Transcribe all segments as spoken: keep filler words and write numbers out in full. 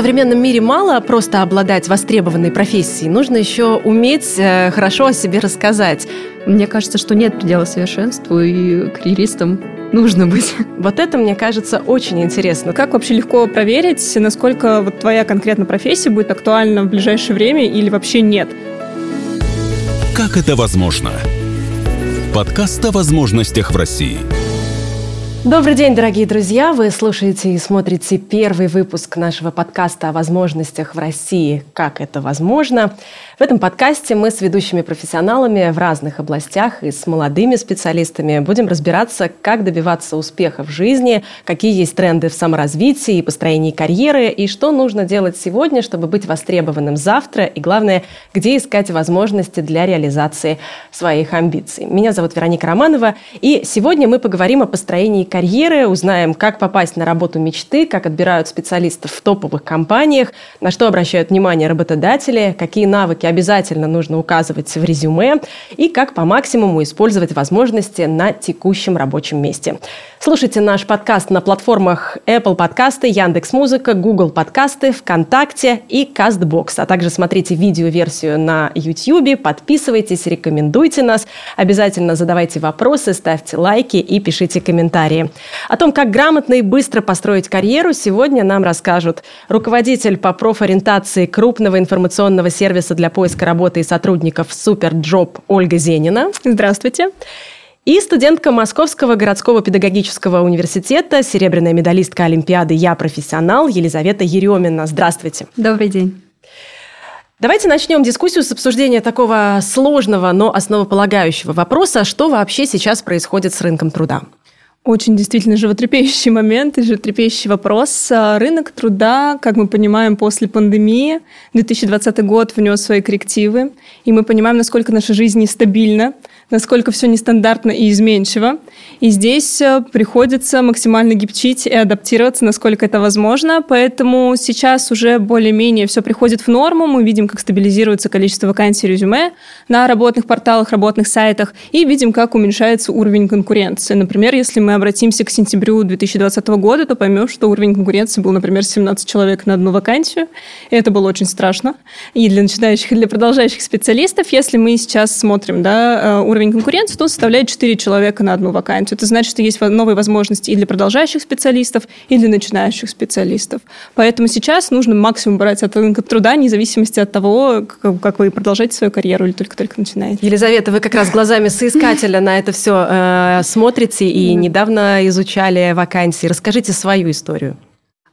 современном мире мало просто обладать востребованной профессией. Нужно еще уметь хорошо о себе рассказать. Мне кажется, что нет предела совершенству, и карьеристам нужно быть. Вот это, мне кажется, очень интересно. Как вообще легко проверить, насколько вот твоя конкретно профессия будет актуальна в ближайшее время или вообще нет? Как это возможно? Подкаст о возможностях в России. Добрый день, дорогие друзья! Вы слушаете и смотрите первый выпуск нашего подкаста о возможностях в России «Как это возможно?». В этом подкасте мы с ведущими профессионалами в разных областях и с молодыми специалистами будем разбираться, как добиваться успеха в жизни, какие есть тренды в саморазвитии и построении карьеры, и что нужно делать сегодня, чтобы быть востребованным завтра, и, главное, где искать возможности для реализации своих амбиций. Меня зовут Вероника Романова, и сегодня мы поговорим о построении карьеры, узнаем, как попасть на работу мечты, как отбирают специалистов в топовых компаниях, на что обращают внимание работодатели, какие навыки обязательно нужно указывать в резюме и как по максимуму использовать возможности на текущем рабочем месте. Слушайте наш подкаст на платформах Apple Podcasts, Яндекс.Музыка, Google Podcasts, ВКонтакте и Castbox, а также смотрите видеоверсию на YouTube, подписывайтесь, рекомендуйте нас, обязательно задавайте вопросы, ставьте лайки и пишите комментарии. О том, как грамотно и быстро построить карьеру, сегодня нам расскажут руководитель по профориентации крупного информационного сервиса для поиска работы и сотрудников SuperJob Ольга Зенина. Здравствуйте. И студентка Московского городского педагогического университета, серебряная медалистка Олимпиады «Я профессионал» Елизавета Еремина. Здравствуйте. Добрый день. Давайте начнем дискуссию с обсуждения такого сложного, но основополагающего вопроса, что вообще сейчас происходит с рынком труда. Очень действительно животрепещущий момент и животрепещущий вопрос. Рынок труда, как мы понимаем, после пандемии две тысячи двадцатый год внес свои коррективы, и мы понимаем, насколько наша жизнь нестабильна, насколько все нестандартно и изменчиво. И здесь приходится максимально гибчить и адаптироваться, насколько это возможно. Поэтому сейчас уже более-менее все приходит в норму. Мы видим, как стабилизируется количество вакансий и резюме на работных порталах, работных сайтах. И видим, как уменьшается уровень конкуренции. Например, если мы обратимся к сентябрю две тысячи двадцатого года, то поймем, что уровень конкуренции был, например, семнадцать человек на одну вакансию. И это было очень страшно. И для начинающих, и для продолжающих специалистов, если мы сейчас смотрим, да, уровень конкуренции, то он составляет четыре человека на одну вакансию. Это значит, что есть новые возможности и для продолжающих специалистов, и для начинающих специалистов. Поэтому сейчас нужно максимум брать от рынка труда, вне зависимости от того, как вы продолжаете свою карьеру или только-только начинаете. Елизавета, вы как раз глазами соискателя на это все э, смотрите и недавно изучали вакансии. Расскажите свою историю.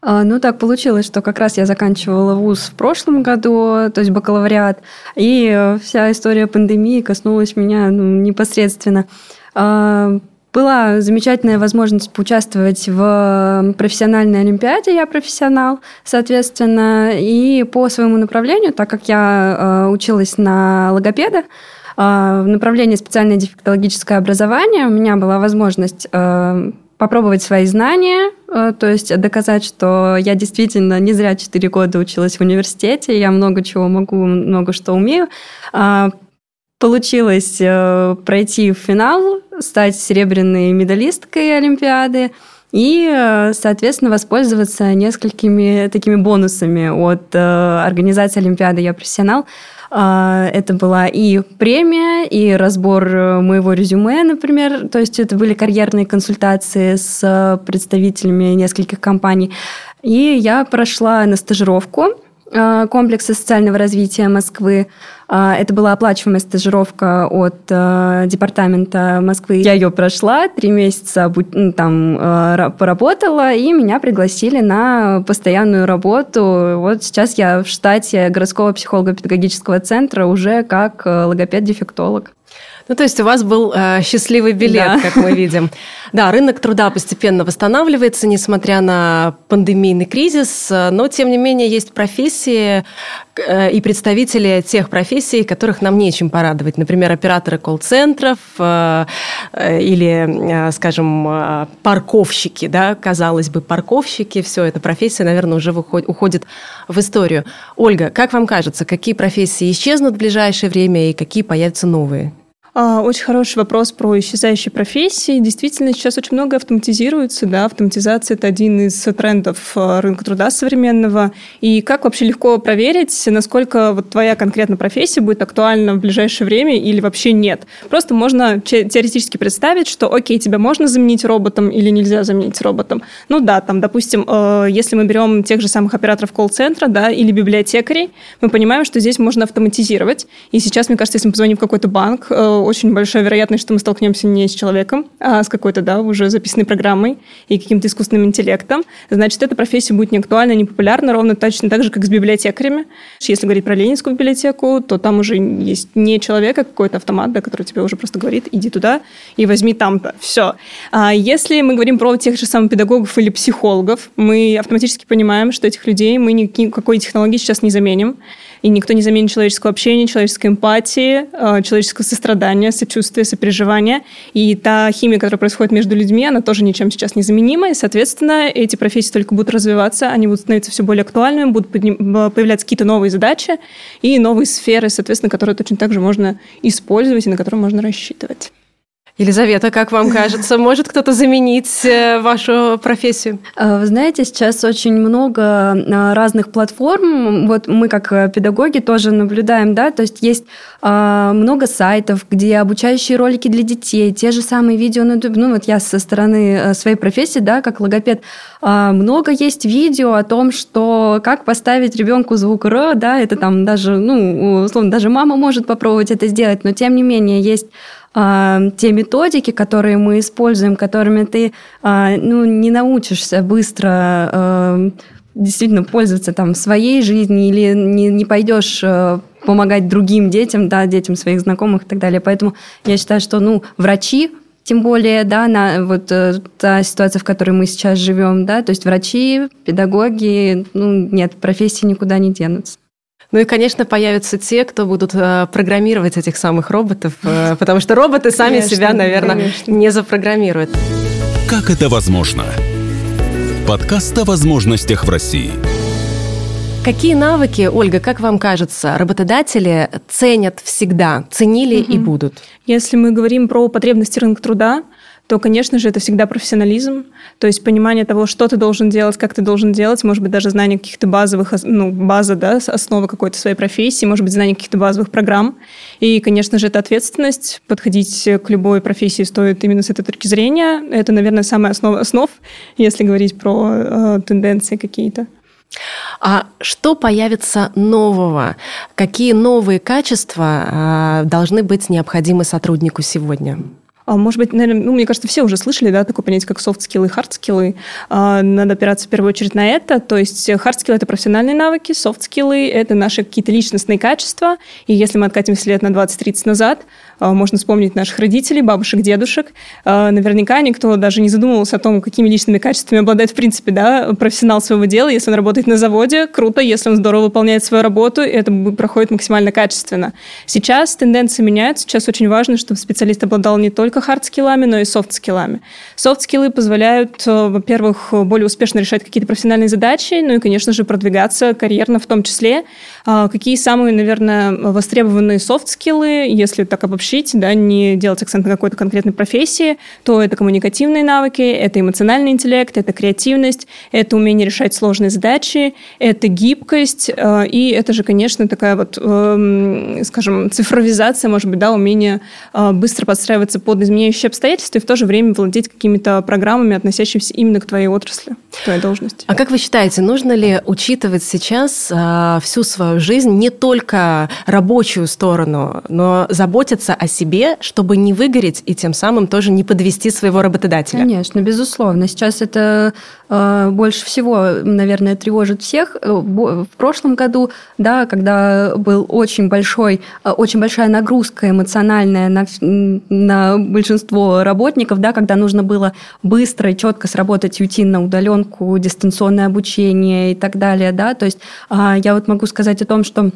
Ну, так получилось, что как раз я заканчивала вуз в прошлом году, то есть бакалавриат, и вся история пандемии коснулась меня ну, непосредственно. Была замечательная возможность поучаствовать в профессиональной олимпиаде «Я профессионал», соответственно, и по своему направлению, так как я училась на логопеда, в направлении специальное дефектологическое образование, у меня была возможность попробовать свои знания, то есть доказать, что я действительно не зря четыре года училась в университете, я много чего могу, много что умею. Получилось пройти в финал, стать серебряной медалисткой Олимпиады и, соответственно, воспользоваться несколькими такими бонусами от организации Олимпиады «Я профессионал». Это была и премия, и разбор моего резюме, например. То есть это были карьерные консультации с представителями нескольких компаний. И я прошла на стажировку комплекса социального развития Москвы. Это была оплачиваемая стажировка от департамента Москвы. Я ее прошла, три месяца там поработала, и меня пригласили на постоянную работу. Вот сейчас я в штате городского психолого-педагогического центра уже как логопед-дефектолог. Ну, то есть у вас был э, счастливый билет, да, как мы видим. Да, рынок труда постепенно восстанавливается, несмотря на пандемийный кризис, но, тем не менее, есть профессии э, и представители тех профессий, которых нам нечем порадовать. Например, операторы колл-центров э, э, или, э, скажем, э, парковщики, да, казалось бы, парковщики. Все, эта профессия, наверное, уже выходит, уходит в историю. Ольга, как вам кажется, какие профессии исчезнут в ближайшее время и какие появятся новые? Очень хороший вопрос про исчезающие профессии. Действительно, сейчас очень много автоматизируется. Да? Автоматизация – это один из трендов рынка труда современного. И как вообще легко проверить, насколько вот твоя конкретно профессия будет актуальна в ближайшее время или вообще нет? Просто можно теоретически представить, что, окей, тебя можно заменить роботом или нельзя заменить роботом. Ну да, там, допустим, если мы берем тех же самых операторов колл-центра, да, или библиотекарей, мы понимаем, что здесь можно автоматизировать. И сейчас, мне кажется, если мы позвоним в какой-то банк, очень большая вероятность, что мы столкнемся не с человеком, а с какой-то, да, уже записанной программой и каким-то искусственным интеллектом. Значит, эта профессия будет не актуальна, не популярна, ровно точно так же, как с библиотекарями. Если говорить про Ленинскую библиотеку, то там уже есть не человек, а какой-то автомат, да, который тебе уже просто говорит, иди туда и возьми там-то. Все. А если мы говорим про тех же самых педагогов или психологов, мы автоматически понимаем, что этих людей мы никакой технологии сейчас не заменим. И никто не заменит человеческого общения, человеческой эмпатии, человеческого сострадания, сочувствия, сопереживания. И та химия, которая происходит между людьми, она тоже ничем сейчас не заменима. И, соответственно, эти профессии только будут развиваться, они будут становиться все более актуальными, будут появляться какие-то новые задачи и новые сферы, соответственно, которые точно так же можно использовать и на которые можно рассчитывать. Елизавета, как вам кажется, может кто-то заменить вашу профессию? Вы знаете, сейчас очень много разных платформ. Вот мы как педагоги тоже наблюдаем, да, то есть есть много сайтов, где обучающие ролики для детей, те же самые видео на YouTube. Ну вот я со стороны своей профессии, да, как логопед, много есть видео о том, что как поставить ребенку звук Р, да, это там даже, ну, условно, даже мама может попробовать это сделать, но тем не менее есть те методики, которые мы используем, которыми ты ну, не научишься быстро действительно пользоваться там, в своей жизни или не, не пойдешь помогать другим детям, да, детям своих знакомых и так далее. Поэтому я считаю, что ну, врачи, тем более, да, на, вот та ситуация, в которой мы сейчас живем, да, то есть врачи, педагоги, ну, нет, профессии никуда не денутся. Ну и, конечно, появятся те, кто будут программировать этих самых роботов, потому что роботы сами конечно, себя, наверное, конечно. не запрограммируют. Как это возможно? Подкаст о возможностях в России. Какие навыки, Ольга, как вам кажется, работодатели ценят всегда, ценили угу. и будут? Если мы говорим про потребности рынка труда, то, конечно же, это всегда профессионализм, то есть понимание того, что ты должен делать, как ты должен делать, может быть, даже знание каких-то базовых, ну, база, да, основы какой-то своей профессии, может быть, знание каких-то базовых программ. И, конечно же, это ответственность. Подходить к любой профессии стоит именно с этой точки зрения. Это, наверное, самая основа основ, если говорить про э, тенденции какие-то. А что появится нового? Какие новые качества э, должны быть необходимы сотруднику сегодня? Может быть, наверное, ну, мне кажется, все уже слышали, да, такое понятие, как софт-скиллы и хард-скиллы. Надо опираться в первую очередь на это. То есть хард-скиллы – это профессиональные навыки, софт-скиллы – это наши какие-то личностные качества. И если мы откатимся лет на двадцать-тридцать назад, можно вспомнить наших родителей, бабушек, дедушек. Наверняка никто даже не задумывался о том, какими личными качествами обладает, в принципе, да, профессионал своего дела. Если он работает на заводе, круто. Если он здорово выполняет свою работу, это проходит максимально качественно. Сейчас тенденции меняются. Сейчас очень важно, чтобы специалист обладал не только хард-скиллами, но и софт-скиллами. Софт-скиллы позволяют, во-первых, более успешно решать какие-то профессиональные задачи, ну и, конечно же, продвигаться карьерно в том числе. Какие самые, наверное, востребованные софт-скиллы, если так обобщить, да, не делать акцент на какой-то конкретной профессии, то это коммуникативные навыки, это эмоциональный интеллект, это креативность, это умение решать сложные задачи, это гибкость, и это же, конечно, такая вот, скажем, цифровизация, может быть, да, умение быстро подстраиваться под изменяющие обстоятельства и в то же время владеть какими-то программами, относящимися именно к твоей отрасли, к твоей должности. А как вы считаете, нужно ли учитывать сейчас а, всю свою жизнь, не только рабочую сторону, но заботиться о себе, чтобы не выгореть и тем самым тоже не подвести своего работодателя? Конечно, безусловно. Сейчас это э, больше всего, наверное, тревожит всех. В прошлом году, да, когда был очень большой, очень большая нагрузка эмоциональная на, на большинство работников, да, когда нужно было быстро и четко сработать ютин на удаленку, дистанционное обучение и так далее, да, то есть я вот могу сказать о том, что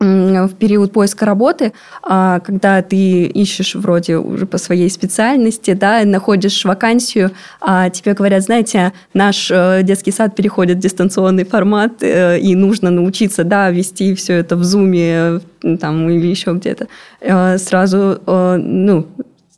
в период поиска работы, когда ты ищешь вроде уже по своей специальности, да, находишь вакансию, а тебе говорят, знаете, наш детский сад переходит в дистанционный формат, и нужно научиться, да, вести все это в Zoom там, или еще где-то. Сразу, ну,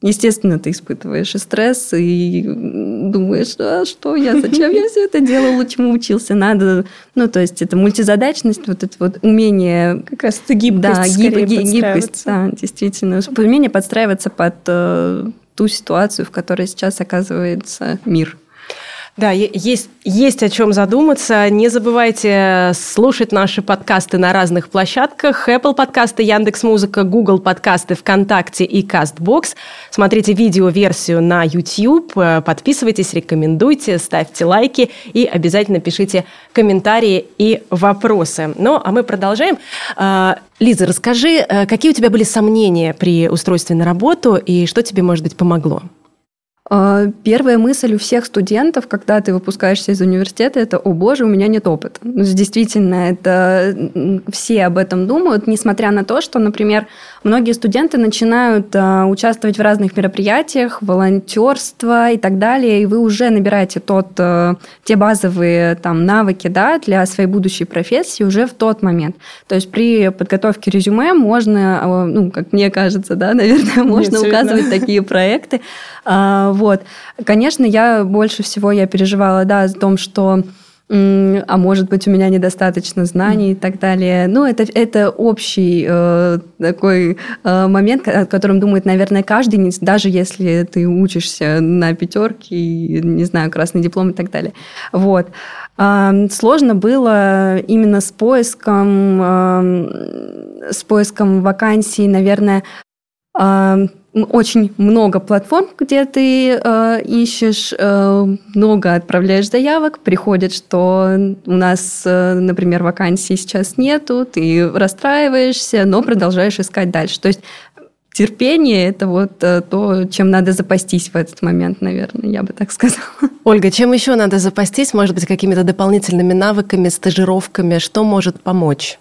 естественно, ты испытываешь и стресс, и думаешь, а что я, зачем я все это делал, чему учился, надо... Ну, то есть, это мультизадачность, вот это вот умение... Как раз это гибкость, да, скорее гиб... гибкость, да, действительно. Умение подстраиваться под э, ту ситуацию, в которой сейчас оказывается мир. Да, есть, есть о чем задуматься. Не забывайте слушать наши подкасты на разных площадках. Apple Podcasts, Яндекс.Музыка, Google Podcasts, ВКонтакте и Castbox. Смотрите видео-версию на YouTube. Подписывайтесь, рекомендуйте, ставьте лайки и обязательно пишите комментарии и вопросы. Ну, а мы продолжаем. Лиза, расскажи, какие у тебя были сомнения при устройстве на работу и что тебе, может быть, помогло? Первая мысль у всех студентов, когда ты выпускаешься из университета, это «О боже, у меня нет опыта». Действительно, это все об этом думают, несмотря на то, что, например, многие студенты начинают участвовать в разных мероприятиях, волонтерство и так далее, и вы уже набираете тот, те базовые там, навыки, да, для своей будущей профессии уже в тот момент. То есть при подготовке резюме можно, ну, как мне кажется, да, наверное, можно Нет, указывать такие проекты. Вот. Конечно, я больше всего я переживала, да, о том, что, а может быть, у меня недостаточно знаний и так далее. Ну, это, это общий э, такой э, момент, о котором думает, наверное, каждый, даже если ты учишься на пятерке, и, не знаю, красный диплом и так далее. Вот. Э, сложно было именно с поиском, э, с поиском вакансий, наверное, э, очень много платформ, где ты э, ищешь, э, много отправляешь заявок, приходит, что у нас, э, например, вакансий сейчас нету, ты расстраиваешься, но продолжаешь искать дальше. То есть терпение – это вот то, чем надо запастись в этот момент, наверное, я бы так сказала. Ольга, чем еще надо запастись? Может быть, какими-то дополнительными навыками, стажировками? Что может помочь?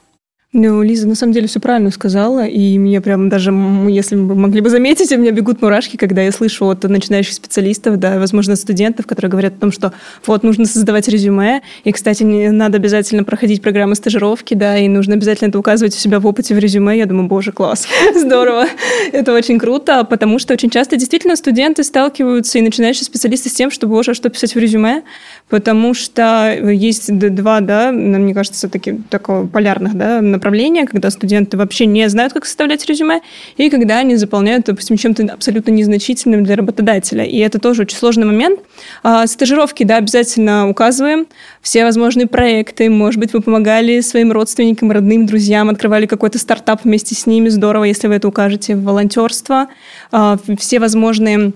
Ну, Лиза, на самом деле, все правильно сказала, и мне прям даже, если вы могли бы заметить, у меня бегут мурашки, когда я слышу от начинающих специалистов, да, возможно, студентов, которые говорят о том, что вот, нужно создавать резюме, и, кстати, надо обязательно проходить программы стажировки, да, и нужно обязательно это указывать у себя в опыте в резюме. Я думаю, боже, класс, здорово, это очень круто, потому что очень часто действительно студенты сталкиваются и начинающие специалисты с тем, что, боже, что писать в резюме, потому что есть два, да, мне кажется, такие, такого полярных, да, направления, когда студенты вообще не знают, как составлять резюме, и когда они заполняют, допустим, чем-то абсолютно незначительным для работодателя. И это тоже очень сложный момент. Стажировки, да, обязательно указываем. Все возможные проекты. Может быть, вы помогали своим родственникам, родным, друзьям, открывали какой-то стартап вместе с ними. Здорово, если вы это укажете. Волонтерство. Все возможные...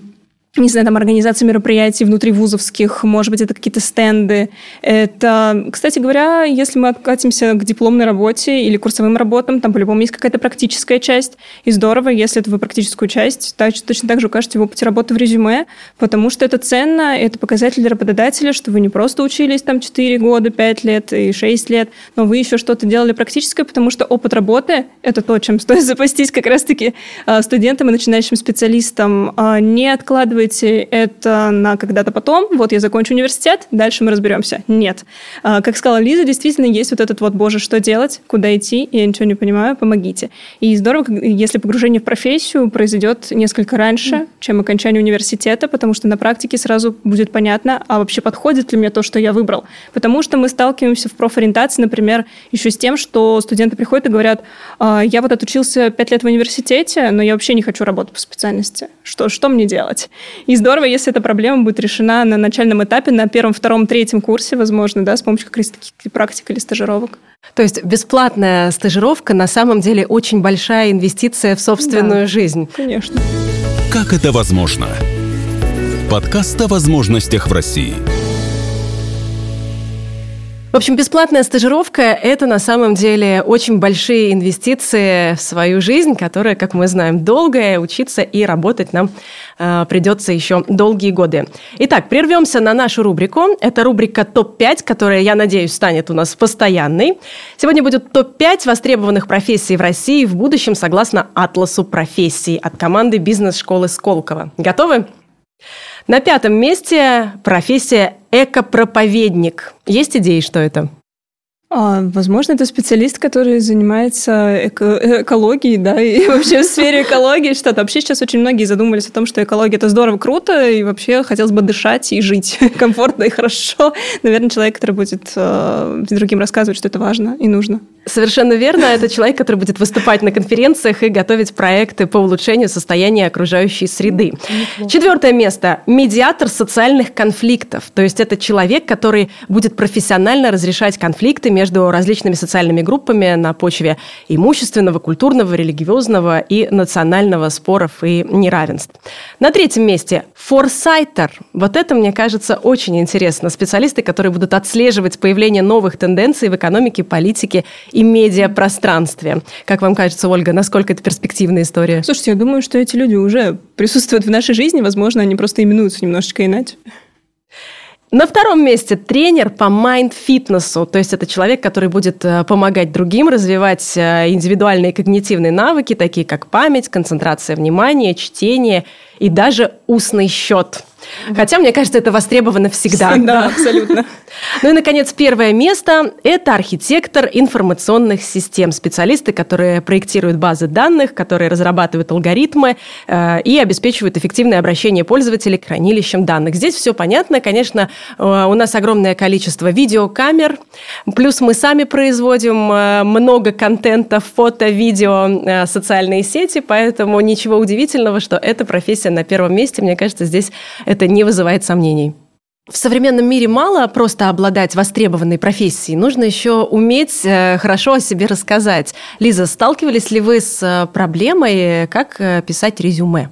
не знаю, там, организация мероприятий внутри вузовских, может быть, это какие-то стенды. Это, кстати говоря, если мы откатимся к дипломной работе или курсовым работам, там, по-любому, есть какая-то практическая часть, и здорово, если это вы практическую часть, так, точно так же укажете в опыте работы в резюме, потому что это ценно, это показатель для работодателя, что вы не просто учились там четыре года, пять лет и шесть лет, но вы еще что-то делали практическое, потому что опыт работы – это то, чем стоит запастись как раз-таки студентам и начинающим специалистам. Не откладывая это на когда-то потом, вот я закончу университет, дальше мы разберемся. Нет. Как сказала Лиза, действительно есть вот этот вот, боже, что делать, куда идти, я ничего не понимаю, помогите. И здорово, если погружение в профессию произойдет несколько раньше, mm. чем окончание университета, потому что на практике сразу будет понятно, а вообще подходит ли мне то, что я выбрал. Потому что мы сталкиваемся в профориентации, например, еще с тем, что студенты приходят и говорят, я вот отучился пять лет в университете, но я вообще не хочу работать по специальности. Что, что мне делать? И здорово, если эта проблема будет решена на начальном этапе, на первом, втором, третьем курсе, возможно, да, с помощью как раз таких практик или стажировок. То есть бесплатная стажировка на самом деле очень большая инвестиция в собственную да, жизнь. Конечно. Как это возможно? Подкаст о возможностях в России. В общем, бесплатная стажировка – это на самом деле очень большие инвестиции в свою жизнь, которая, как мы знаем, долгая, учиться и работать нам э, придется еще долгие годы. Итак, прервемся на нашу рубрику. Это рубрика топ пять, которая, я надеюсь, станет у нас постоянной. Сегодня будет топ пять востребованных профессий в России в будущем согласно «Атласу профессий» от команды бизнес-школы Сколково. Готовы? На пятом месте профессия экопроповедник. Есть идеи, что это? А, возможно, это специалист, который занимается эко- экологией, да, и вообще в сфере экологии что-то. Вообще сейчас очень многие задумались о том, что экология – это здорово, круто, и вообще хотелось бы дышать и жить комфортно и хорошо. Наверное, человек, который будет э, другим рассказывать, что это важно и нужно. Совершенно верно. Это человек, который будет выступать на конференциях и готовить проекты по улучшению состояния окружающей среды. Четвертое место – медиатор социальных конфликтов. То есть это человек, который будет профессионально разрешать конфликты между различными социальными группами на почве имущественного, культурного, религиозного и национального споров и неравенств. На третьем месте – форсайтер. Вот это, мне кажется, очень интересно. Специалисты, которые будут отслеживать появление новых тенденций в экономике, политике и медиапространстве. Как вам кажется, Ольга, насколько это перспективная история? Слушайте, я думаю, что эти люди уже присутствуют в нашей жизни. Возможно, они просто именуются немножечко иначе. На втором месте тренер по майнд-фитнесу, то есть это человек, который будет помогать другим развивать индивидуальные когнитивные навыки, такие как память, концентрация внимания, чтение и даже устный счет. Хотя, мне кажется, это востребовано всегда. Всегда, да, абсолютно. Ну и, наконец, первое место – это архитектор информационных систем. Специалисты, которые проектируют базы данных, которые разрабатывают алгоритмы э, и обеспечивают эффективное обращение пользователей к хранилищам данных. Здесь все понятно. Конечно, э, у нас огромное количество видеокамер, плюс мы сами производим э, много контента, фото, видео, э, социальные сети, поэтому ничего удивительного, что эта профессия на первом месте. Мне кажется, здесь это не вызывает сомнений. В современном мире мало просто обладать востребованной профессией, нужно еще уметь хорошо о себе рассказать. Лиза, сталкивались ли вы с проблемой, как писать резюме?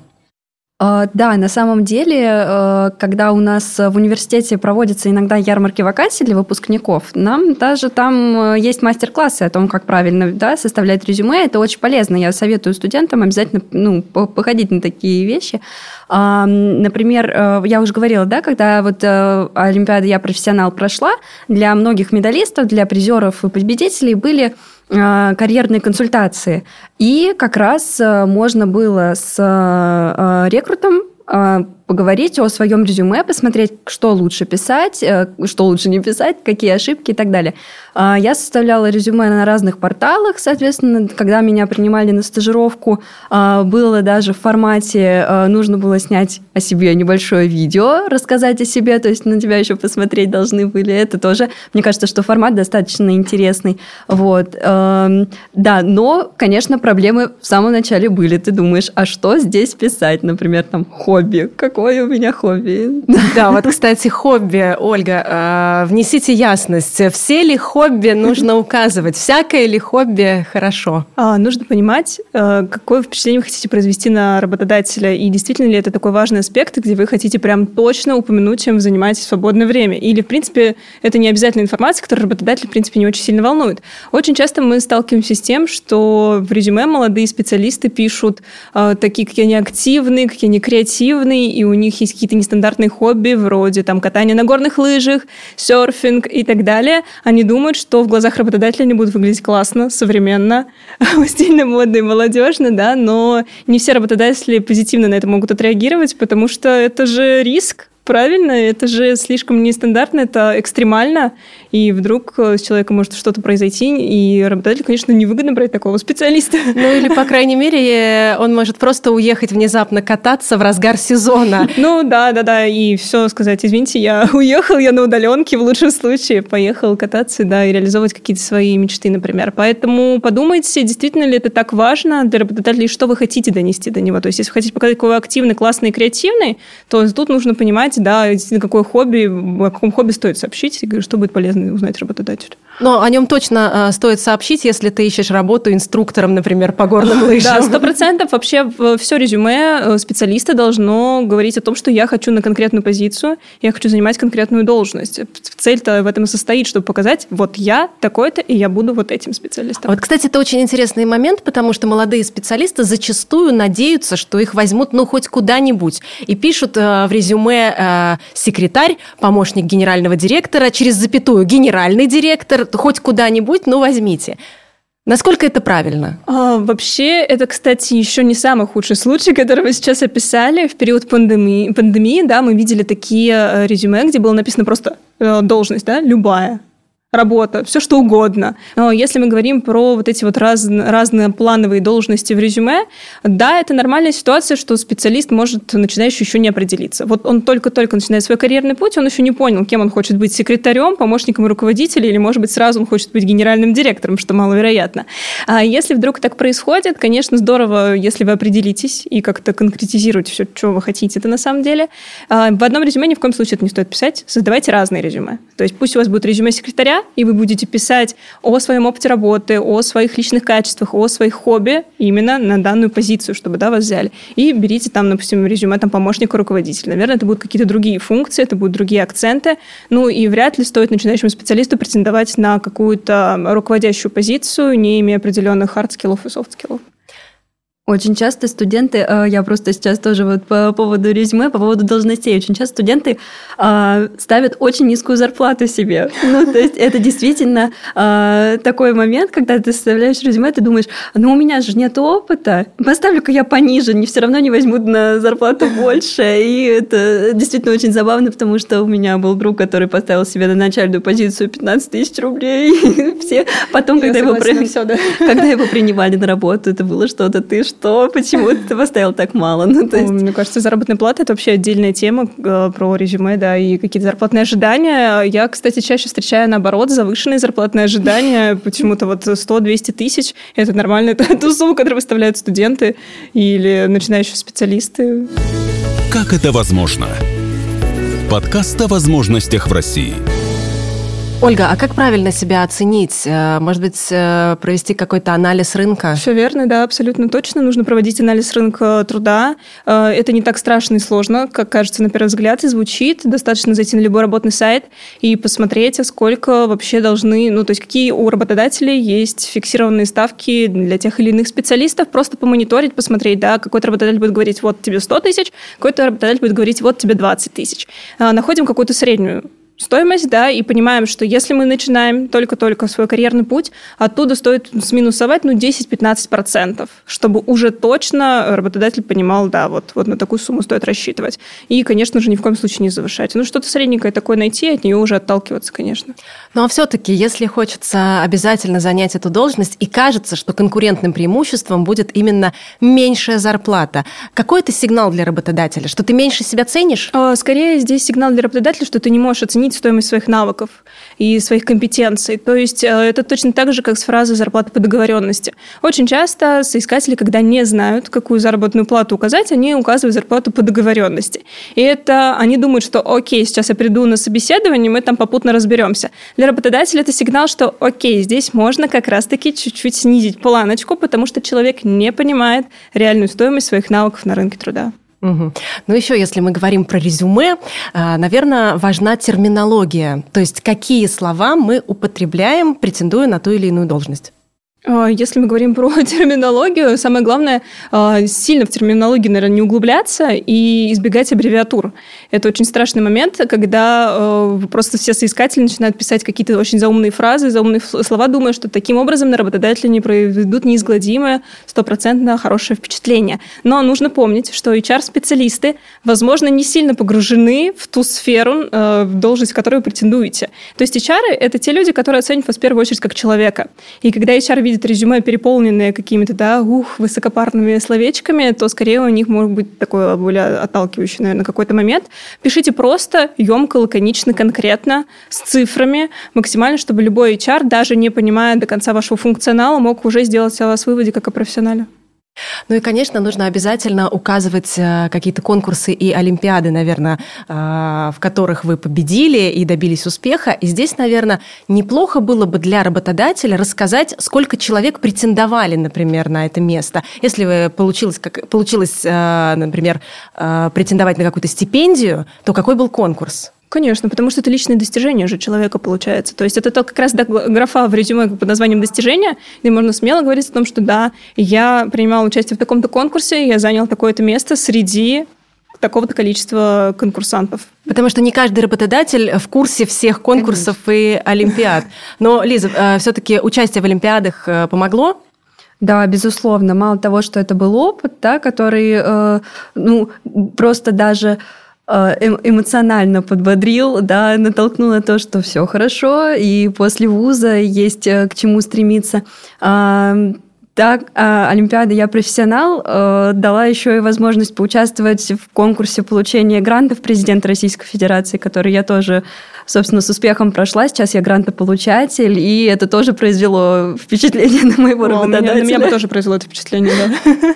Да, на самом деле, когда у нас в университете проводятся иногда ярмарки вакансий для выпускников, нам даже там есть мастер-классы о том, как правильно, да, составлять резюме. Это очень полезно. Я советую студентам обязательно, ну, походить на такие вещи. Например, я уже говорила, да, когда вот Олимпиада «Я профессионал» прошла, для многих медалистов, для призеров и победителей были карьерные консультации. И как раз можно было с рекрутом поговорить о своем резюме, посмотреть, что лучше писать, что лучше не писать, какие ошибки и так далее. Я составляла резюме на разных порталах, соответственно, когда меня принимали на стажировку, было даже в формате, нужно было снять о себе небольшое видео, рассказать о себе, то есть на тебя еще посмотреть должны были, это тоже, мне кажется, что формат достаточно интересный. Вот. Да, но, конечно, проблемы в самом начале были, ты думаешь, а что здесь писать, например, там, хобби, как Какое у меня хобби. Да, вот, кстати, хобби, Ольга, внесите ясность. Все ли хобби нужно указывать? Всякое ли хобби хорошо? А, нужно понимать, какое впечатление вы хотите произвести на работодателя, и действительно ли это такой важный аспект, где вы хотите прям точно упомянуть, чем вы занимаетесь в свободное время. Или, в принципе, это не обязательная информация, которую работодатель, в принципе, не очень сильно волнует. Очень часто мы сталкиваемся с тем, что в резюме молодые специалисты пишут такие, какие они активные, какие они креативные, и у них есть какие-то нестандартные хобби, вроде там катания на горных лыжах, серфинг и так далее. Они думают, что в глазах работодателя они будут выглядеть классно, современно, стильно, модно и молодежно, да, но не все работодатели позитивно на это могут отреагировать, потому что это же риск, правильно? Это же слишком нестандартно, это экстремально, и вдруг с человеком может что-то произойти, и работодателю, конечно, невыгодно брать такого специалиста. Ну или, по крайней мере, он может просто уехать внезапно кататься в разгар сезона. Ну да, да, да, и все сказать, извините, я уехал, я на удаленке, в лучшем случае поехал кататься, да, и реализовывать какие-то свои мечты, например. Поэтому подумайте, действительно ли это так важно для работодателя, и что вы хотите донести до него. То есть, если вы хотите показать, какой вы активный, классный и креативный, то тут нужно понимать, узнать, да, действительно, какое хобби, о каком хобби стоит сообщить, что будет полезно узнать работодателю. Но о нем точно стоит сообщить, если ты ищешь работу инструктором, например, по горным лыжам. Да, сто процентов. Вообще все резюме специалиста должно говорить о том, что я хочу на конкретную позицию, я хочу занимать конкретную должность. Цель-то в этом и состоит, чтобы показать, вот я такой-то, и я буду вот этим специалистом. Вот, кстати, это очень интересный момент, потому что молодые специалисты зачастую надеются, что их возьмут, ну, хоть куда-нибудь. И пишут э, в резюме э, секретарь, помощник генерального директора, через запятую генеральный директор, хоть куда-нибудь, ну, возьмите. Насколько это правильно? А, вообще, это, кстати, еще не самый худший случай, который вы сейчас описали. В период пандемии, пандемии, да, мы видели такие резюме, где было написано просто э, должность, да, любая. Работа, все что угодно. Но если мы говорим про вот эти вот раз, разные плановые должности в резюме, да, это нормальная ситуация, что специалист может начинающий еще не определиться. Вот он только-только начинает свой карьерный путь, он еще не понял, кем он хочет быть: секретарем, помощником руководителя, или, может быть, сразу он хочет быть генеральным директором, что маловероятно. А если вдруг так происходит, конечно, здорово, если вы определитесь и как-то конкретизируете все, что вы хотите, это на самом деле. В одном резюме ни в коем случае это не стоит писать. Создавайте разные резюме. То есть пусть у вас будет резюме секретаря, и вы будете писать о своем опыте работы, о своих личных качествах, о своих хобби именно на данную позицию, чтобы, да, вас взяли. И берите там, допустим, резюме там, помощника руководителя. Наверное, это будут какие-то другие функции, это будут другие акценты. Ну и вряд ли стоит начинающему специалисту претендовать на какую-то руководящую позицию, не имея определенных хард-скиллов и софт-скиллов. Очень часто студенты, я просто сейчас тоже вот по поводу резюме, по поводу должностей, очень часто студенты ставят очень низкую зарплату себе. Ну, то есть это действительно такой момент, когда ты составляешь резюме, ты думаешь, ну, у меня же нет опыта, поставлю-ка я пониже, не все равно не возьмут на зарплату больше. И это действительно очень забавно, потому что у меня был друг, который поставил себе на начальную позицию пятнадцать тысяч рублей. Все потом, когда его, при... все, да. когда его принимали на работу, это было что-то, ты что? Что? Почему ты поставил так мало? Ну, то есть... Мне кажется, заработная плата – это вообще отдельная тема э, про резюме, да, и какие-то зарплатные ожидания. Я, кстати, чаще встречаю, наоборот, завышенные зарплатные ожидания. Почему-то вот сто-двести тысяч – это нормальная ту сумму, которую выставляют студенты или начинающие специалисты. Как это возможно? Подкаст о возможностях в России. Ольга, а как правильно себя оценить? Может быть, провести какой-то анализ рынка? Все верно, да, абсолютно точно. Нужно проводить анализ рынка труда. Это не так страшно и сложно, как кажется на первый взгляд, и звучит. Достаточно зайти на любой работный сайт и посмотреть, сколько вообще должны, ну, то есть какие у работодателей есть фиксированные ставки для тех или иных специалистов. Просто помониторить, посмотреть, да, какой-то работодатель будет говорить, вот тебе сто тысяч, какой-то работодатель будет говорить, вот тебе двадцать тысяч. Находим какую-то среднюю стоимость, да, и понимаем, что если мы начинаем только-только свой карьерный путь, оттуда стоит сминусовать, ну, десять-пятнадцать процентов, чтобы уже точно работодатель понимал, да, вот, вот на такую сумму стоит рассчитывать. И, конечно же, ни в коем случае не завышать. Ну, что-то средненькое такое найти, от нее уже отталкиваться, конечно. Ну, а все-таки, если хочется обязательно занять эту должность, и кажется, что конкурентным преимуществом будет именно меньшая зарплата, какой это сигнал для работодателя? Что ты меньше себя ценишь? Скорее, здесь сигнал для работодателя, что ты не можешь оценить стоимость своих навыков и своих компетенций. То есть это точно так же, как с фразой «зарплата по договоренности». Очень часто соискатели, когда не знают, какую заработную плату указать, они указывают зарплату по договоренности. И это они думают, что «окей, сейчас я приду на собеседование, мы там попутно разберемся». Для работодателя это сигнал, что «окей, здесь можно как раз-таки чуть-чуть снизить планочку, потому что человек не понимает реальную стоимость своих навыков на рынке труда». Угу. Ну, еще, если мы говорим про резюме, наверное, важна терминология. То есть, какие слова мы употребляем, претендуя на ту или иную должность? Если мы говорим про терминологию, самое главное, сильно в терминологии, наверное, не углубляться и избегать аббревиатур. Это очень страшный момент, когда просто все соискатели начинают писать какие-то очень заумные фразы, заумные слова, думая, что таким образом на работодателя не произведут неизгладимое, стопроцентно хорошее впечатление. Но нужно помнить, что эйч ар-специалисты, возможно, не сильно погружены в ту сферу, в должность, в которую вы претендуете. То есть эйч ар – это те люди, которые оценят вас в первую очередь как человека. И когда эйч ар видят резюме, переполненное какими-то, да, ух, высокопарными словечками, то скорее у них может быть такой более отталкивающий, наверное, какой-то момент. Пишите просто, емко, лаконично, конкретно, с цифрами, максимально, чтобы любой эйч ар, даже не понимая до конца вашего функционала, мог уже сделать о вас выводы как о профессионале. Ну и, конечно, нужно обязательно указывать какие-то конкурсы и олимпиады, наверное, в которых вы победили и добились успеха. И здесь, наверное, неплохо было бы для работодателя рассказать, сколько человек претендовали, например, на это место. Если вы получилось, как, получилось, например, претендовать на какую-то стипендию, то какой был конкурс? Конечно, потому что это личное достижение уже человека получается. То есть это то, как раз да, графа в резюме под названием «достижения», где можно смело говорить о том, что да, я принимал участие в таком-то конкурсе, я занял такое-то место среди такого-то количества конкурсантов. Потому что не каждый работодатель в курсе всех конкурсов и олимпиад. Но, Лиза, все-таки участие в олимпиадах помогло? Да, безусловно. Мало того, что это был опыт, да, который ну, просто даже... эмоционально подбодрил, да, натолкнул на то, что все хорошо, и после вуза есть к чему стремиться. Так, Олимпиада «Я профессионал» дала еще и возможность поучаствовать в конкурсе получения грантов президента Российской Федерации, который я тоже, собственно, с успехом прошла. Сейчас я грантополучатель, и это тоже произвело впечатление на моего О, работодателя. На меня бы тоже произвело это впечатление, да.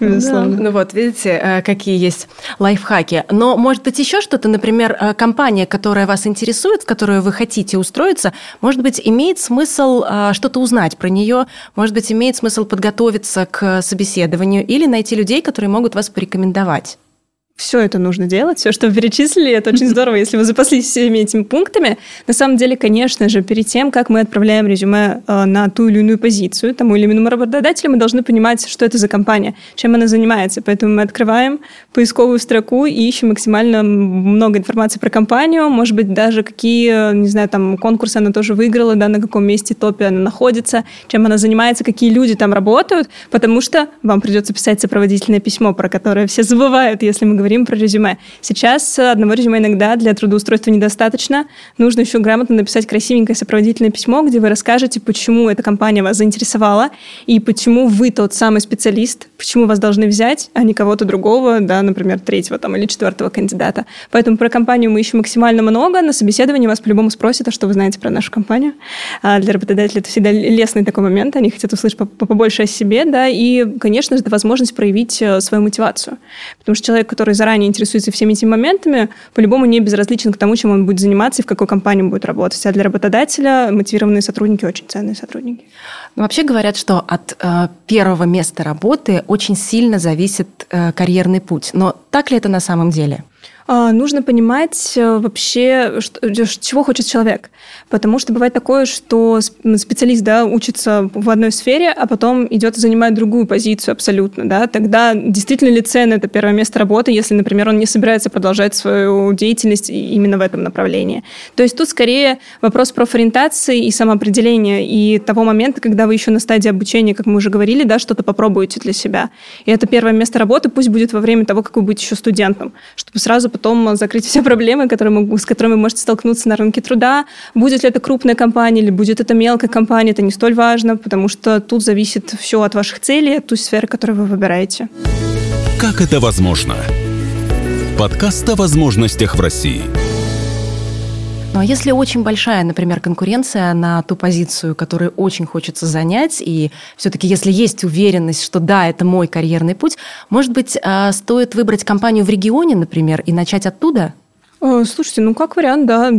Безусловно. Ну вот, видите, какие есть лайфхаки. Но, может быть, еще что-то, например, компания, которая вас интересует, в которую вы хотите устроиться, может быть, имеет смысл что-то узнать про нее, может быть, имеет смысл подготовиться к собеседованию или найти людей, которые могут вас порекомендовать? Все это нужно делать, все, что вы перечислили, это очень здорово, если вы запаслись всеми этими пунктами. На самом деле, конечно же, перед тем, как мы отправляем резюме на ту или иную позицию, тому или иному работодателю, мы должны понимать, что это за компания, чем она занимается. Поэтому мы открываем поисковую строку и ищем максимально много информации про компанию, может быть, даже какие, не знаю, там, конкурсы она тоже выиграла, да, на каком месте топе она находится, чем она занимается, какие люди там работают, потому что вам придется писать сопроводительное письмо, про которое все забывают, если мы говорим Говорим про резюме. Сейчас одного резюме иногда для трудоустройства недостаточно. Нужно еще грамотно написать красивенькое сопроводительное письмо, где вы расскажете, почему эта компания вас заинтересовала и почему вы тот самый специалист, почему вас должны взять, а не кого-то другого, да, например, третьего там, или четвертого кандидата. Поэтому про компанию мы ищем максимально много. На собеседовании вас по-любому спросят, а что вы знаете про нашу компанию. А для работодателя это всегда лестный такой момент. Они хотят услышать побольше о себе, да, и, конечно же, это возможность проявить свою мотивацию. Потому что человек, который заранее интересуется всеми этими моментами, по-любому не безразличен к тому, чем он будет заниматься и в какой компании он будет работать. А для работодателя мотивированные сотрудники очень ценные сотрудники. Но вообще говорят, что от э, первого места работы очень сильно зависит э, карьерный путь. Но так ли это на самом деле? Нужно понимать вообще, что, чего хочет человек. Потому что бывает такое, что специалист, да, учится в одной сфере, а потом идет и занимает другую позицию абсолютно. Да? Тогда действительно ли ценно это первое место работы, если, например, он не собирается продолжать свою деятельность именно в этом направлении. То есть тут скорее вопрос профориентации и самоопределения, и того момента, когда вы еще на стадии обучения, как мы уже говорили, да, что-то попробуете для себя. И это первое место работы пусть будет во время того, как вы будете еще студентом, чтобы сразу потом закрыть все проблемы, которые, с которыми вы можете столкнуться на рынке труда. Будет ли это крупная компания или будет это мелкая компания, это не столь важно, потому что тут зависит все от ваших целей, от той сферы, которую вы выбираете. Как это возможно? Подкаст о возможностях в России. Ну, а если очень большая, например, конкуренция на ту позицию, которую очень хочется занять, и все-таки если есть уверенность, что да, это мой карьерный путь, может быть, стоит выбрать компанию в регионе, например, и начать оттуда? Слушайте, ну как вариант, да.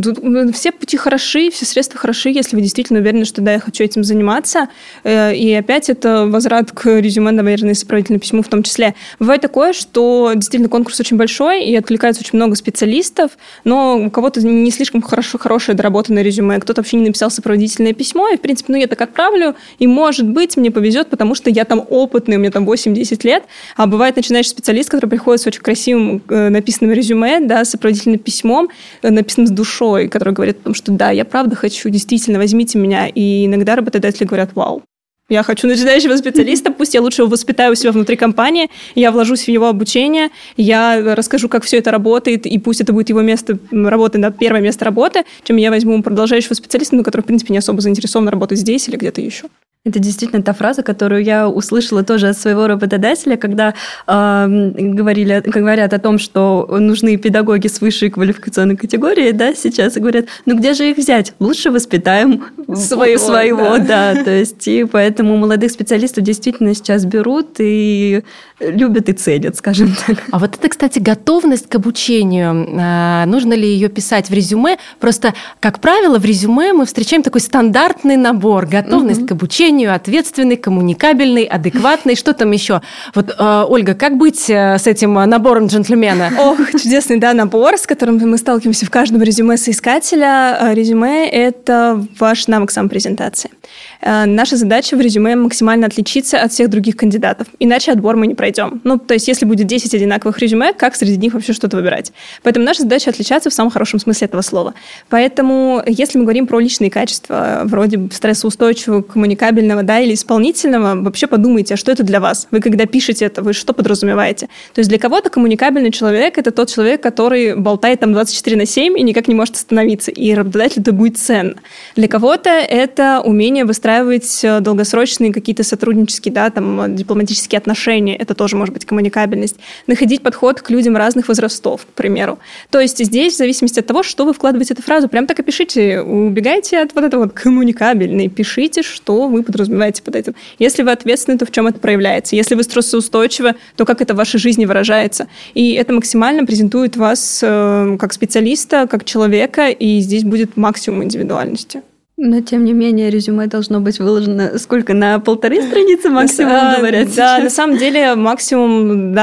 Все пути хороши, все средства хороши, если вы действительно уверены, что да, я хочу этим заниматься. И опять это возврат к резюме, наверное, и сопроводительному письму в том числе. Бывает такое, что действительно конкурс очень большой, и откликается очень много специалистов, но у кого-то не слишком хорошо, хорошее доработанное резюме, кто-то вообще не написал сопроводительное письмо, и в принципе, ну я так отправлю, и может быть мне повезет, потому что я там опытный, у меня там восемь-десять лет, а бывает начинающий специалист, который приходит с очень красивым написанным резюме, да, сопроводительным письмом, письмом, написанным с душой, который говорит о том, что да, я правда хочу, действительно, возьмите меня. И иногда работодатели говорят: вау, я хочу начинающего специалиста, пусть я лучше его воспитаю у себя внутри компании, я вложусь в его обучение, я расскажу, как все это работает, и пусть это будет его место работы, да, первое место работы, чем я возьму продолжающего специалиста, но который, в принципе, не особо заинтересован работать здесь или где-то еще. Это действительно та фраза, которую я услышала тоже от своего работодателя, когда э, говорили, говорят о том, что нужны педагоги с высшей квалификационной категории, да, сейчас, и говорят, ну где же их взять? Лучше воспитаем своего, своего да. да, то есть, и поэтому молодых специалистов действительно сейчас берут и любят и ценят, скажем так. А вот это, кстати, готовность к обучению, нужно ли ее писать в резюме? Просто, как правило, в резюме мы встречаем такой стандартный набор: готовность mm-hmm. к обучению, ответственный, коммуникабельный, адекватный. Что там еще? Вот, э, Ольга, как быть э, с этим набором джентльмена? Ох, чудесный, да, набор, с которым мы сталкиваемся в каждом резюме соискателя. Резюме – это ваш навык самопрезентации. Э, наша задача в резюме – максимально отличиться от всех других кандидатов. Иначе отбор мы не пройдем. Ну, то есть, если будет десять одинаковых резюме, как среди них вообще что-то выбирать? Поэтому наша задача – отличаться в самом хорошем смысле этого слова. Поэтому, если мы говорим про личные качества, вроде стрессоустойчивого, коммуникабельного, да, или исполнительного, вообще подумайте, а что это для вас? Вы когда пишете это, вы что подразумеваете? То есть для кого-то коммуникабельный человек – это тот человек, который болтает там двадцать четыре на семь и никак не может остановиться, и работодателю это будет ценно. Для кого-то это умение выстраивать долгосрочные какие-то сотруднические, да, там, дипломатические отношения, это тоже может быть коммуникабельность. Находить подход к людям разных возрастов, к примеру. То есть здесь, в зависимости от того, что вы вкладываете в эту фразу, прям так и пишите, убегайте от вот этого вот коммуникабельный, пишите, что вы подразумеваете. Разумеете под этим. Если вы ответственны, то в чем это проявляется? Если вы стрессоустойчивы, то как это в вашей жизни выражается? И это максимально презентует вас э, как специалиста, как человека, и здесь будет максимум индивидуальности. Но, тем не менее, резюме должно быть выложено сколько? На полторы страницы максимум, говорят? Да, на самом деле максимум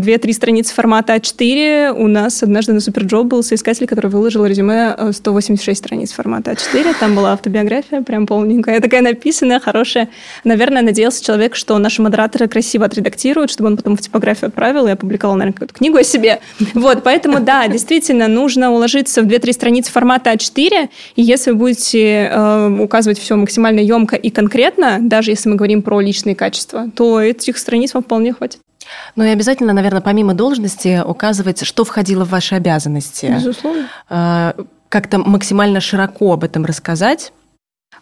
две-три страницы формата а четыре. У нас однажды на SuperJob был соискатель, который выложил резюме сто восемьдесят шесть страниц формата а четыре. Там была автобиография прям полненькая, такая написанная, хорошая. Наверное, надеялся человек, что наши модераторы красиво отредактируют, чтобы он потом в типографию отправил и опубликовал, наверное, какую-то книгу о себе. Вот, поэтому, да, действительно, нужно уложиться в две-три страницы формата а четыре. И если вы будете указывать все максимально емко и конкретно, даже если мы говорим про личные качества, то этих страниц вам вполне хватит. Ну и обязательно, наверное, помимо должности указывать, что входило в ваши обязанности. Безусловно. Как-то максимально широко об этом рассказать.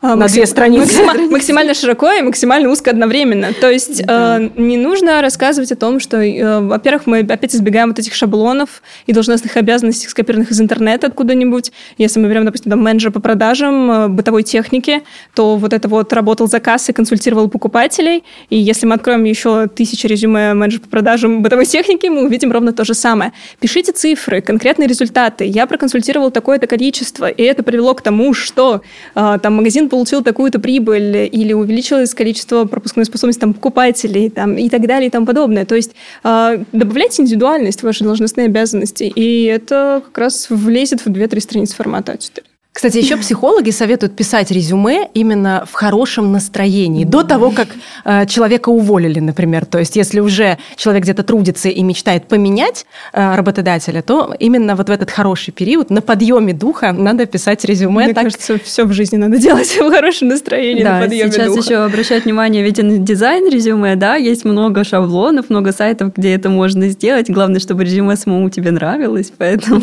На Максим... две страницы. Максим... Максимально широко и максимально узко одновременно. То есть да. э, не нужно рассказывать о том, что, э, во-первых, мы опять избегаем вот этих шаблонов и должностных обязанностей, скопированных из интернета откуда-нибудь. Если мы берем, допустим, там, менеджера по продажам, э, бытовой техники, то вот это вот работал за кассой, консультировал покупателей. И если мы откроем еще тысячи резюме менеджера по продажам бытовой техники, мы увидим ровно то же самое. Пишите цифры, конкретные результаты. Я проконсультировал такое-то количество, и это привело к тому, что э, там магазин получил такую-то прибыль, или увеличилось количество пропускной способности там, покупателей там, и так далее и тому подобное. То есть э, добавляйте индивидуальность в ваши должностные обязанности, и это как раз влезет в две-три страницы формата а четыре. Кстати, еще психологи советуют писать резюме именно в хорошем настроении, до того, как э, человека уволили, например. То есть, если уже человек где-то трудится и мечтает поменять э, работодателя, то именно вот в этот хороший период, на подъеме духа, надо писать резюме. Мне так... кажется, все в жизни надо делать в хорошем настроении, да, на подъеме духа. Да, сейчас еще обращать внимание ведь на дизайн резюме, да, есть много шаблонов, много сайтов, где это можно сделать. Главное, чтобы резюме самому тебе нравилось, поэтому...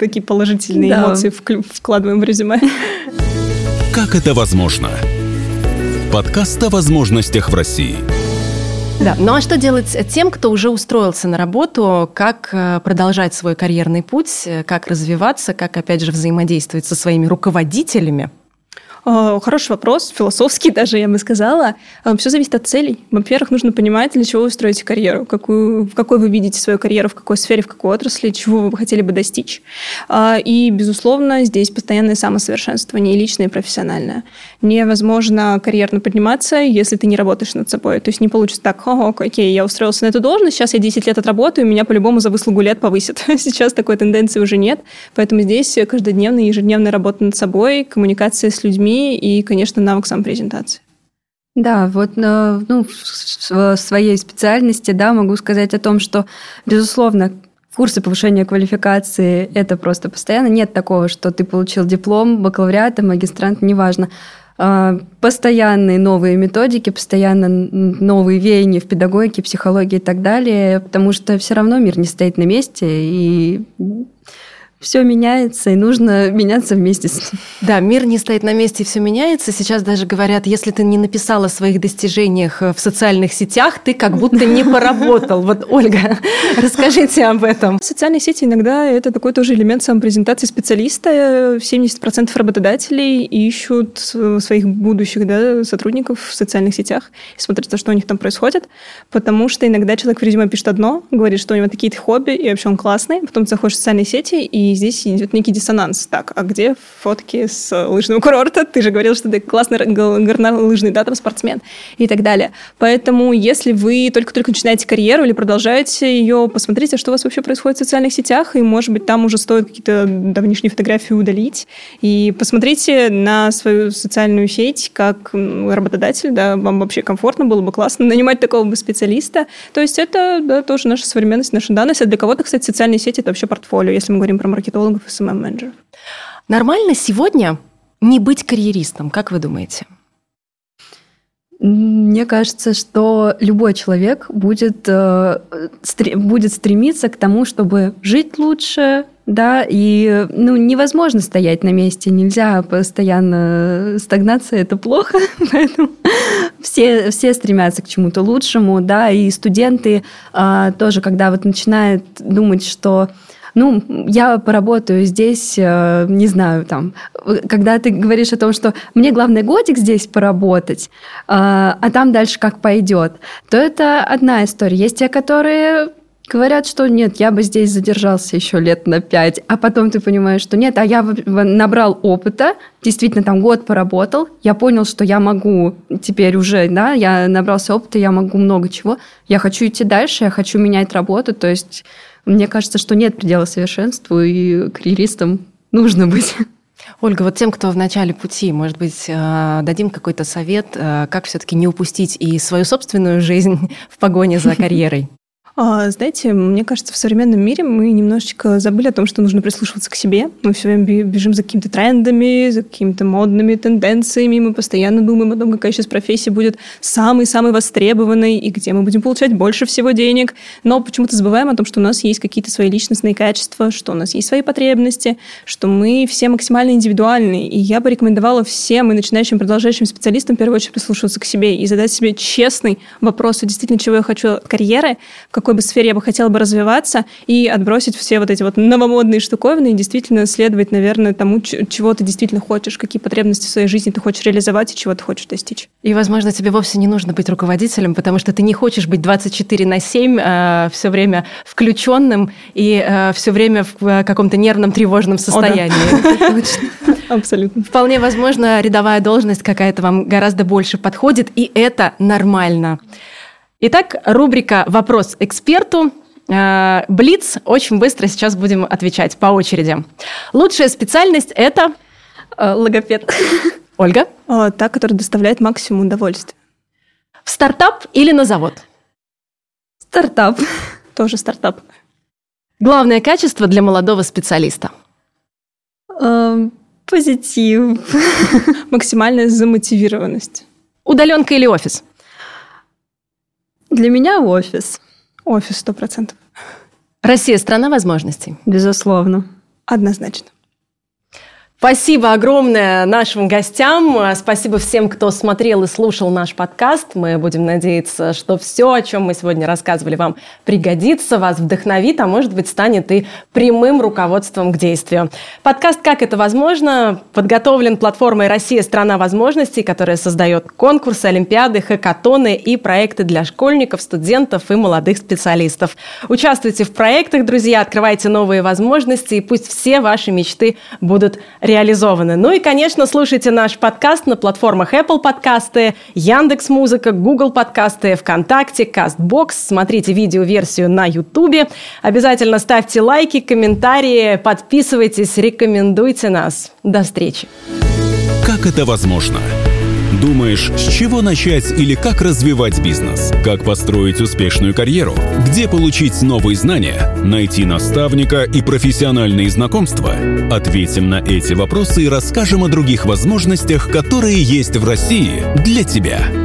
Такие положительные да. эмоции вкладываем в резюме. Как это возможно? Подкаст о возможностях в России. Да. Ну а что делать тем, кто уже устроился на работу? Как продолжать свой карьерный путь? Как развиваться? Как, опять же, взаимодействовать со своими руководителями? Хороший вопрос, философский даже, я бы сказала. Все зависит от целей. Во-первых, нужно понимать, для чего вы строите карьеру, какую, в какой вы видите свою карьеру, в какой сфере, в какой отрасли, чего вы хотели бы достичь. И, безусловно, здесь постоянное самосовершенствование, и личное, и профессиональное. Невозможно карьерно подниматься, если ты не работаешь над собой. То есть не получится так: «О, окей, я устроился на эту должность, сейчас я десять лет отработаю, меня по-любому за выслугу лет повысят». Сейчас такой тенденции уже нет. Поэтому здесь каждодневная, ежедневная работа над собой, коммуникация с людьми, и, конечно, навык самопрезентации. Да, вот ну, в своей специальности, да, могу сказать о том, что, безусловно, курсы повышения квалификации – это просто постоянно. Нет такого, что ты получил диплом, бакалавриат, магистрант, неважно. Постоянные новые методики, постоянно новые веяния в педагогике, психологии и так далее, потому что все равно мир не стоит на месте, и... все меняется, и нужно меняться вместе с ним. Да, мир не стоит на месте, все меняется. Сейчас даже говорят, если ты не написал о своих достижениях в социальных сетях, ты как будто не поработал. Вот, Ольга, расскажите об этом. Социальные сети иногда это такой тоже элемент самопрезентации специалиста. семьдесят процентов работодателей ищут своих будущих да, сотрудников в социальных сетях, смотрят, что у них там происходит, потому что иногда человек в резюме пишет одно, говорит, что у него такие-то хобби, и вообще он классный, потом заходишь в социальные сети, и здесь идет некий диссонанс. Так, а где фотки с лыжного курорта? Ты же говорил, что ты классный горнолыжный, да, там, спортсмен и так далее. Поэтому, если вы только-только начинаете карьеру или продолжаете ее, посмотрите, что у вас вообще происходит в социальных сетях, и, может быть, там уже стоит какие-то давнишние фотографии удалить. И посмотрите на свою социальную сеть как работодатель, да, вам вообще комфортно было бы, классно нанимать такого бы специалиста. То есть это, да, тоже наша современность, наша данность. А для кого-то, кстати, социальные сети – это вообще портфолио, если мы говорим про маркетологов и эс эм эм-менеджеров. Нормально сегодня не быть карьеристом, как вы думаете? Мне кажется, что любой человек будет, э, стр- будет стремиться к тому, чтобы жить лучше, да, и ну, невозможно стоять на месте, нельзя постоянно, стагнация – это плохо, поэтому все, все стремятся к чему-то лучшему, да, и студенты э, тоже, когда вот начинают думать, что ну, я поработаю здесь, не знаю, там, когда ты говоришь о том, что мне главное годик здесь поработать, а там дальше как пойдет, то это одна история. Есть те, которые говорят, что нет, я бы здесь задержался еще лет на пять, а потом ты понимаешь, что нет, а я набрал опыта, действительно там год поработал, я понял, что я могу теперь уже, да, я набрался опыта, я могу много чего, я хочу идти дальше, я хочу менять работу, то есть... Мне кажется, что нет предела совершенству, и карьеристом нужно быть. Ольга, вот тем, кто в начале пути, может быть, дадим какой-то совет, как все-таки не упустить и свою собственную жизнь в погоне за карьерой? Знаете, мне кажется, в современном мире мы немножечко забыли о том, что нужно прислушиваться к себе. Мы все время бежим за какими-то трендами, за какими-то модными тенденциями. Мы постоянно думаем о том, какая сейчас профессия будет самой-самой востребованной и где мы будем получать больше всего денег. Но почему-то забываем о том, что у нас есть какие-то свои личностные качества, что у нас есть свои потребности, что мы все максимально индивидуальны. И я бы рекомендовала всем и начинающим, продолжающим специалистам в первую очередь прислушиваться к себе и задать себе честный вопрос, действительно, чего я хочу от карьеры, в какой бы сфере я бы хотела бы развиваться, и отбросить все вот эти вот новомодные штуковины и действительно следовать, наверное, тому, чего ты действительно хочешь, какие потребности в своей жизни ты хочешь реализовать и чего ты хочешь достичь. И, возможно, тебе вовсе не нужно быть руководителем, потому что ты не хочешь быть двадцать четыре на семь э, все время включенным и э, все время в э, каком-то нервном, тревожном состоянии. Абсолютно. Вполне возможно, рядовая должность какая-то вам гораздо больше подходит, и это нормально. Итак, рубрика «Вопрос эксперту». Блиц. Очень быстро сейчас будем отвечать по очереди. Лучшая специальность – это? Логопед. Ольга? Та, которая доставляет максимум удовольствия. В стартап или на завод? Стартап. Тоже стартап. Главное качество для молодого специалиста? Позитив. Максимальная замотивированность. Удаленка или офис? Для меня офис. Офис, сто процентов. Россия – страна возможностей. Безусловно. Однозначно. Спасибо огромное нашим гостям. Спасибо всем, кто смотрел и слушал наш подкаст. Мы будем надеяться, что все, о чем мы сегодня рассказывали, вам пригодится, вас вдохновит, а может быть, станет и прямым руководством к действию. Подкаст «Как это возможно» подготовлен платформой «Россия – страна возможностей», которая создает конкурсы, олимпиады, хакатоны и проекты для школьников, студентов и молодых специалистов. Участвуйте в проектах, друзья, открывайте новые возможности, и пусть все ваши мечты будут реализованы. реализованы. Ну и, конечно, слушайте наш подкаст на платформах Apple Podcasts, Яндекс.Музыка, Google Podcasts, ВКонтакте, Castbox. Смотрите видеоверсию на YouTube. Обязательно ставьте лайки, комментарии, подписывайтесь, рекомендуйте нас. До встречи. Как это возможно? Думаешь, с чего начать или как развивать бизнес? Как построить успешную карьеру? Где получить новые знания? Найти наставника и профессиональные знакомства? Ответим на эти вопросы и расскажем о других возможностях, которые есть в России для тебя.